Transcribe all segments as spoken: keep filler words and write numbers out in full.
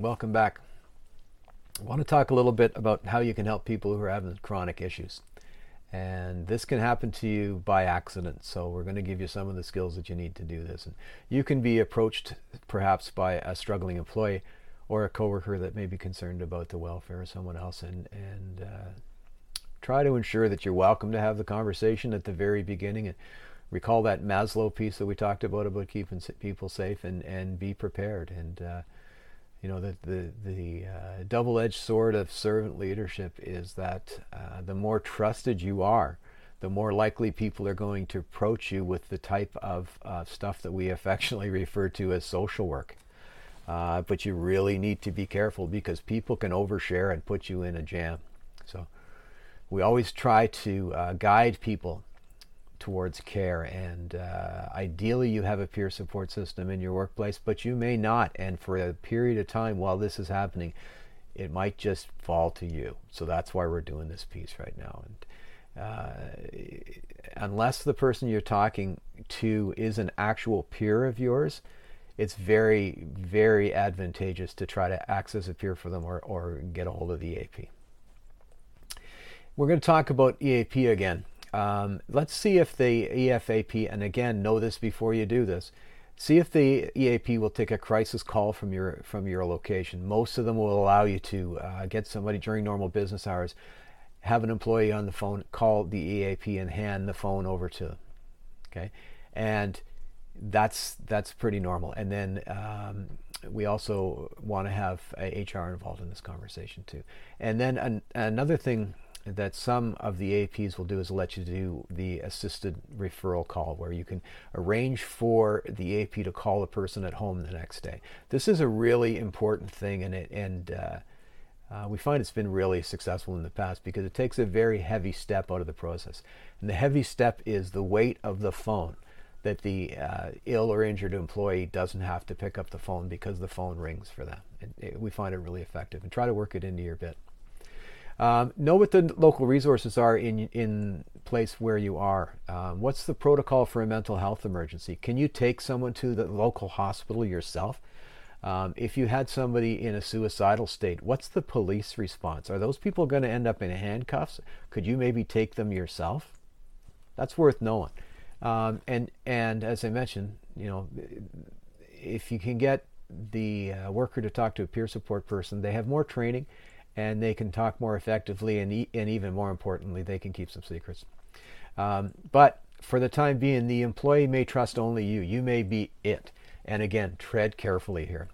Welcome back. I want to talk a little bit about how you can help people who are having chronic issues. And this can happen to you by accident. So we're going to give you some of the skills that you need to do this. And you can be approached perhaps by a struggling employee or a coworker that may be concerned about the welfare of someone else. And, and uh, try to ensure that you're welcome to have the conversation at the very beginning. And recall that Maslow piece that we talked about, about keeping people safe, and, and be prepared. And uh, you know, the, the, the uh, double-edged sword of servant leadership is that uh, the more trusted you are, the more likely people are going to approach you with the type of uh, stuff that we affectionately refer to as social work. Uh, but you really need to be careful, because people can overshare and put you in a jam. So we always try to uh, guide people towards care, and uh, ideally you have a peer support system in your workplace, but you may not, and for a period of time while this is happening, it might just fall to you. So that's why we're doing this piece right now. And uh, unless the person you're talking to is an actual peer of yours, it's very, very advantageous to try to access a peer for them, or, or get a hold of the E A P. We're going to talk about E A P again. Um, let's see if the E F A P, and again, know this before you do this, see if the E A P will take a crisis call from your from your location. Most of them will allow you to uh, get somebody during normal business hours, have an employee on the phone, call the E A P and hand the phone over to them. Okay, and that's that's pretty normal. And then um, we also want to have H R involved in this conversation too. And then an, another thing that some of the E A Ps will do is let you do the assisted referral call, where you can arrange for the E A P to call a person at home the next day. This is a really important thing, and it and uh, uh, we find it's been really successful in the past, because it takes a very heavy step out of the process. And the heavy step is the weight of the phone, that the uh, ill or injured employee doesn't have to pick up the phone because the phone rings for them. And it, we find it really effective, and try to work it into your bit. Um, know what the local resources are in in place where you are. Um, what's the protocol for a mental health emergency? Can you take someone to the local hospital yourself? Um, if you had somebody in a suicidal state, what's the police response? Are those people going to end up in handcuffs? Could you maybe take them yourself? That's worth knowing. Um, and and as I mentioned, you know, if you can get the uh, worker to talk to a peer support person, they have more training, and they can talk more effectively, and, e- and even more importantly, they can keep some secrets. Um, but for the time being, the employee may trust only you. You may be it. And again, tread carefully here.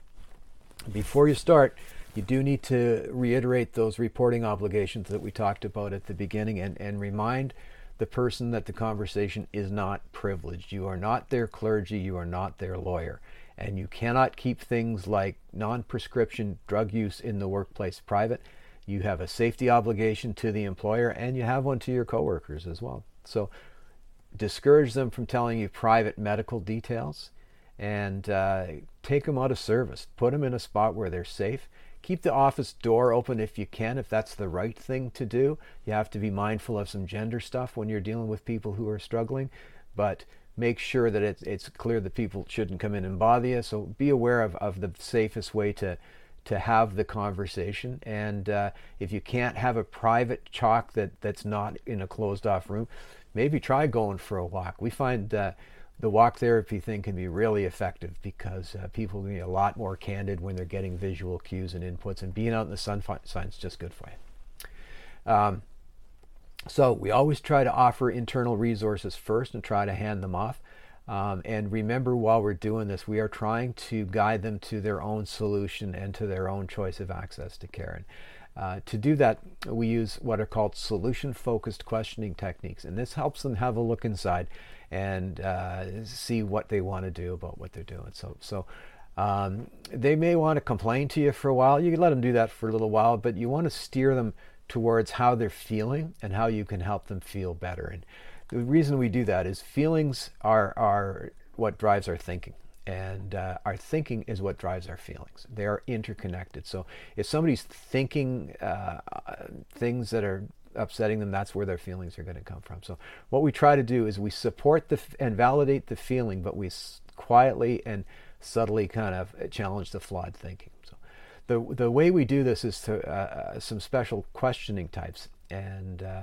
Before you start, you do need to reiterate those reporting obligations that we talked about at the beginning, and, and remind the person that the conversation is not privileged. You are not their clergy. You are not their lawyer. And you cannot keep things like non-prescription drug use in the workplace private. You have a safety obligation to the employer, and you have one to your coworkers as well. So discourage them from telling you private medical details, and uh, take them out of service. Put them in a spot where they're safe. Keep the office door open if you can, if that's the right thing to do. You have to be mindful of some gender stuff when you're dealing with people who are struggling, but make sure that it's, it's clear that people shouldn't come in and bother you. So be aware of, of the safest way to to have the conversation. And uh, if you can't have a private talk that, that's not in a closed-off room, maybe try going for a walk. We find uh, the walk therapy thing can be really effective, because uh, people can be a lot more candid when they're getting visual cues and inputs, and being out in the sunshine is just good for you. Um, So we always try to offer internal resources first and try to hand them off. Um, and remember, while we're doing this, we are trying to guide them to their own solution and to their own choice of access to care. And, uh, to do that, we use what are called solution-focused questioning techniques. And this helps them have a look inside and uh, see what they want to do about what they're doing. So, so um, they may want to complain to you for a while. You can let them do that for a little while, but you want to steer them towards how they're feeling and how you can help them feel better. And the reason we do that is feelings are, are what drives our thinking, and uh, our thinking is what drives our feelings. They are interconnected. So if somebody's thinking uh, things that are upsetting them, that's where their feelings are going to come from. So what we try to do is we support the f- and validate the feeling, but we s- quietly and subtly kind of challenge the flawed thinking. the the way we do this is to uh, some special questioning types, and uh,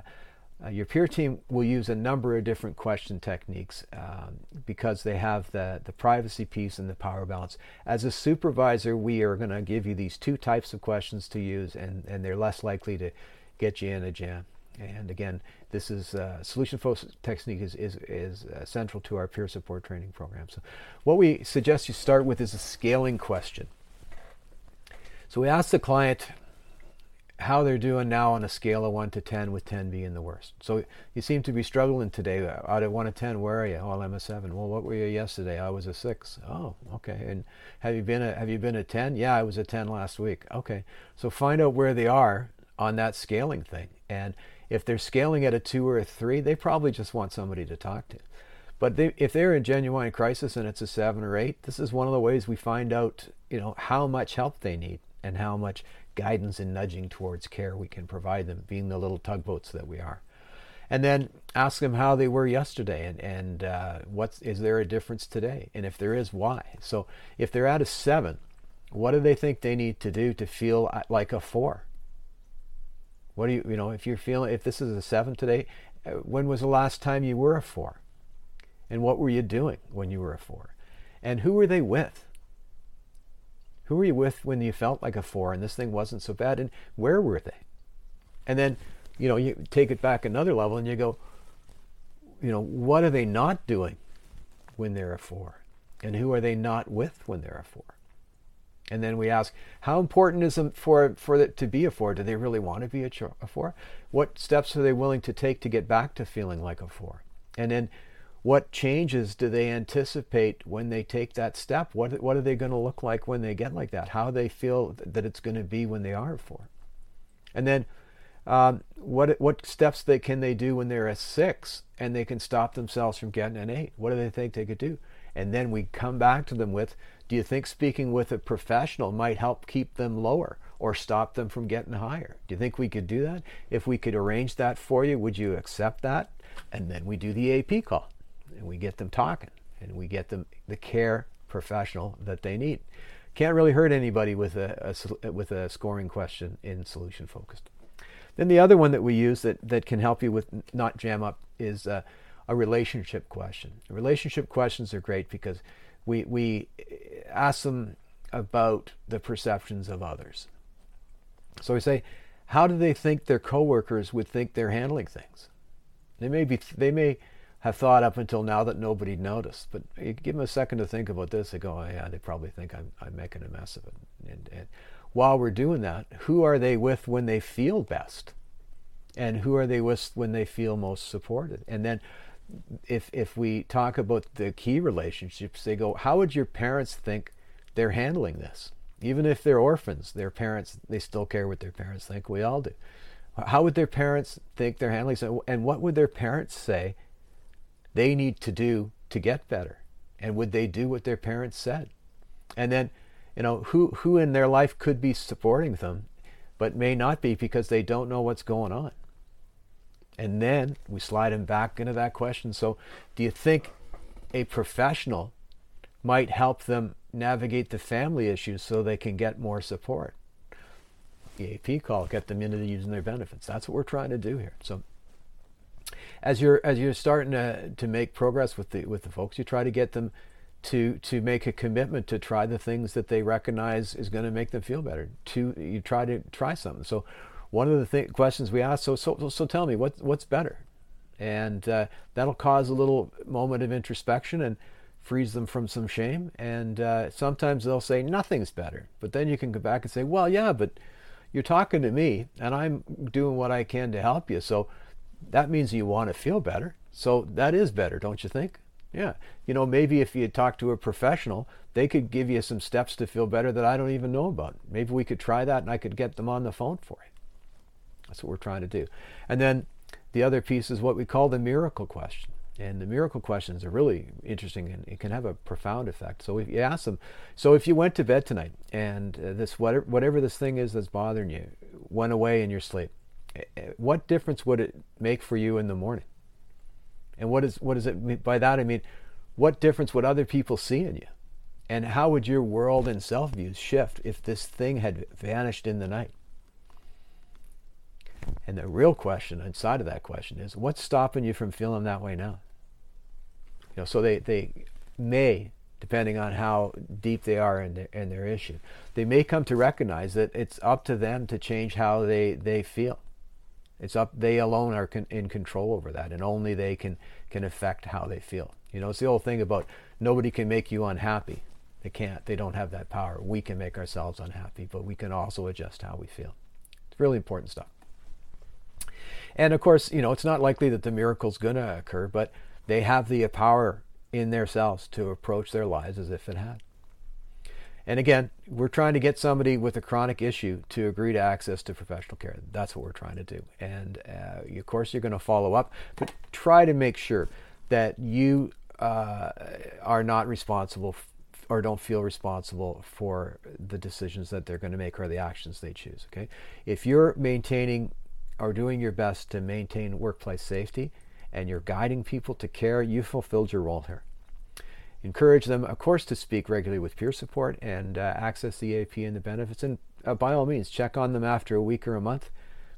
uh, your peer team will use a number of different question techniques um, because they have the the privacy piece and the power balance. As a supervisor, we are going to give you these two types of questions to use, and and they're less likely to get you in a jam. And again, this is uh, solution focused technique is is, is uh, central to our peer support training program. So what we suggest you start with is a scaling question. So we ask the client how they're doing now on a scale of one to ten, with ten being the worst. So you seem to be struggling today. Out of one to ten, where are you? Oh, I'm a seven. Well, what were you yesterday? I was a six. Oh, okay. And have you been a, have you been a ten? Yeah, I was a ten last week. Okay. So find out where they are on that scaling thing. And if they're scaling at a two or a three, they probably just want somebody to talk to. But they, if they're in genuine crisis and it's a seven or eight, this is one of the ways we find out, you know, how much help they need and how much guidance and nudging towards care we can provide them, being the little tugboats that we are. And then ask them how they were yesterday, and, and uh, what's, is there a difference today? And if there is, why? So if they're at a seven, what do they think they need to do to feel like a four? What do you, you know, if you're feeling, if this is a seven today, when was the last time you were a four? And what were you doing when you were a four? And who were they with? Who were you with when you felt like a four and this thing wasn't so bad? And where were they? And then, you know, you take it back another level and you go, you know, what are they not doing when they're a four? And who are they not with when they're a four? And then we ask, how important is it for for it to be a four? Do they really want to be a four? What steps are they willing to take to get back to feeling like a four? And then what changes do they anticipate when they take that step? What what are they going to look like when they get like that? How they feel that it's going to be when they are a four? And then um, what what steps they can they do when they're a six and they can stop themselves from getting an eight? What do they think they could do? And then we come back to them with, do you think speaking with a professional might help keep them lower or stop them from getting higher? Do you think we could do that? If we could arrange that for you, would you accept that? And then we do the E A P call, and we get them talking, and we get them the care professional that they need. Can't really hurt anybody with a, a with a scoring question in solution focused. Then the other one that we use that, that can help you with not jam up is uh, a relationship question. Relationship questions are great because we we ask them about the perceptions of others. So we say, how do they think their coworkers would think they're handling things? They may be they may have thought up until now that nobody noticed, but you give them a second to think about this. They go, oh yeah, they probably think I'm I'm making a mess of it. And, and while we're doing that, who are they with when they feel best, and who are they with when they feel most supported? And then, if if we talk about the key relationships, they go, how would your parents think they're handling this? Even if they're orphans, their parents, they still care what their parents think. We all do. How would their parents think they're handling this? And what would their parents say they need to do to get better? And would they do what their parents said? And then, you know, who who in their life could be supporting them, but may not be because they don't know what's going on? And then we slide them back into that question. So do you think a professional might help them navigate the family issues so they can get more support? E A P call, get them into the using their benefits. That's what we're trying to do here. So as you're as you're starting to, to make progress with the with the folks, you try to get them to to make a commitment to try the things that they recognize is going to make them feel better. To you try to try something. So one of the th- questions we ask, so so so tell me, what what's better? And uh, that'll cause a little moment of introspection and frees them from some shame. And uh, sometimes they'll say nothing's better, but then you can go back and say, well, yeah, but you're talking to me, and I'm doing what I can to help you. So that means you want to feel better. So that is better, don't you think? Yeah. You know, maybe if you talk to a professional, they could give you some steps to feel better that I don't even know about. Maybe we could try that, and I could get them on the phone for you. That's what we're trying to do. And then the other piece is what we call the miracle question. And the miracle questions are really interesting, and it can have a profound effect. So if you ask them, so if you went to bed tonight and this whatever, whatever this thing is that's bothering you went away in your sleep, what difference would it make for you in the morning? And what is what is it by that? I mean, what difference would other people see in you? And how would your world and self-views shift if this thing had vanished in the night? And the real question inside of that question is, what's stopping you from feeling that way now? You know, so they, they may, depending on how deep they are in their, in their issue, they may come to recognize that it's up to them to change how they, they feel. It's up, they alone are con, in control over that, and only they can, can affect how they feel. You know, it's the old thing about nobody can make you unhappy. They can't, they don't have that power. We can make ourselves unhappy, but we can also adjust how we feel. It's really important stuff. And of course, you know, it's not likely that the miracle's going to occur, but they have the power in themselves to approach their lives as if it had. And again, we're trying to get somebody with a chronic issue to agree to access to professional care. That's what we're trying to do. And uh, of course, you're going to follow up, but try to make sure that you uh, are not responsible f- or don't feel responsible for the decisions that they're going to make or the actions they choose. Okay, if you're maintaining or doing your best to maintain workplace safety, and you're guiding people to care, you've fulfilled your role here. Encourage them, of course, to speak regularly with peer support and uh, access the E A P and the benefits. And uh, by all means, check on them after a week or a month,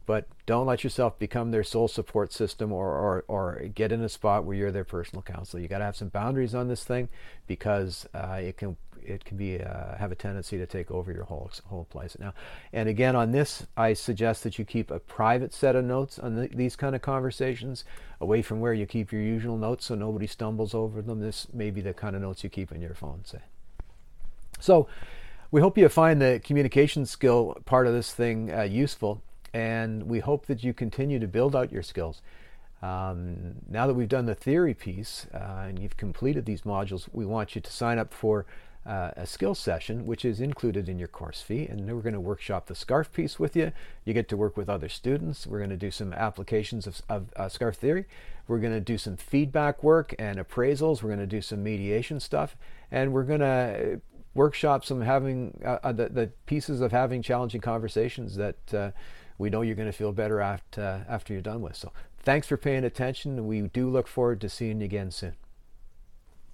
but don't let yourself become their sole support system or, or, or get in a spot where you're their personal counselor. You got to have some boundaries on this thing, because uh, it can it can be uh, have a tendency to take over your whole whole place. Now, and again, on this, I suggest that you keep a private set of notes on the, these kind of conversations, away from where you keep your usual notes, so nobody stumbles over them. This may be the kind of notes you keep in your phone, say. So we hope you find the communication skill part of this thing uh, useful, and we hope that you continue to build out your skills. Um, now that we've done the theory piece uh, and you've completed these modules, we want you to sign up for Uh, a skill session, which is included in your course fee, and we're going to workshop the SCARF piece with you. You get to work with other students. We're going to do some applications of, of uh, SCARF theory. We're going to do some feedback work and appraisals. We're going to do some mediation stuff, and we're going to workshop some having uh, the, the pieces of having challenging conversations that uh, we know you're going to feel better after, uh, after you're done with. So thanks for paying attention. We do look forward to seeing you again soon.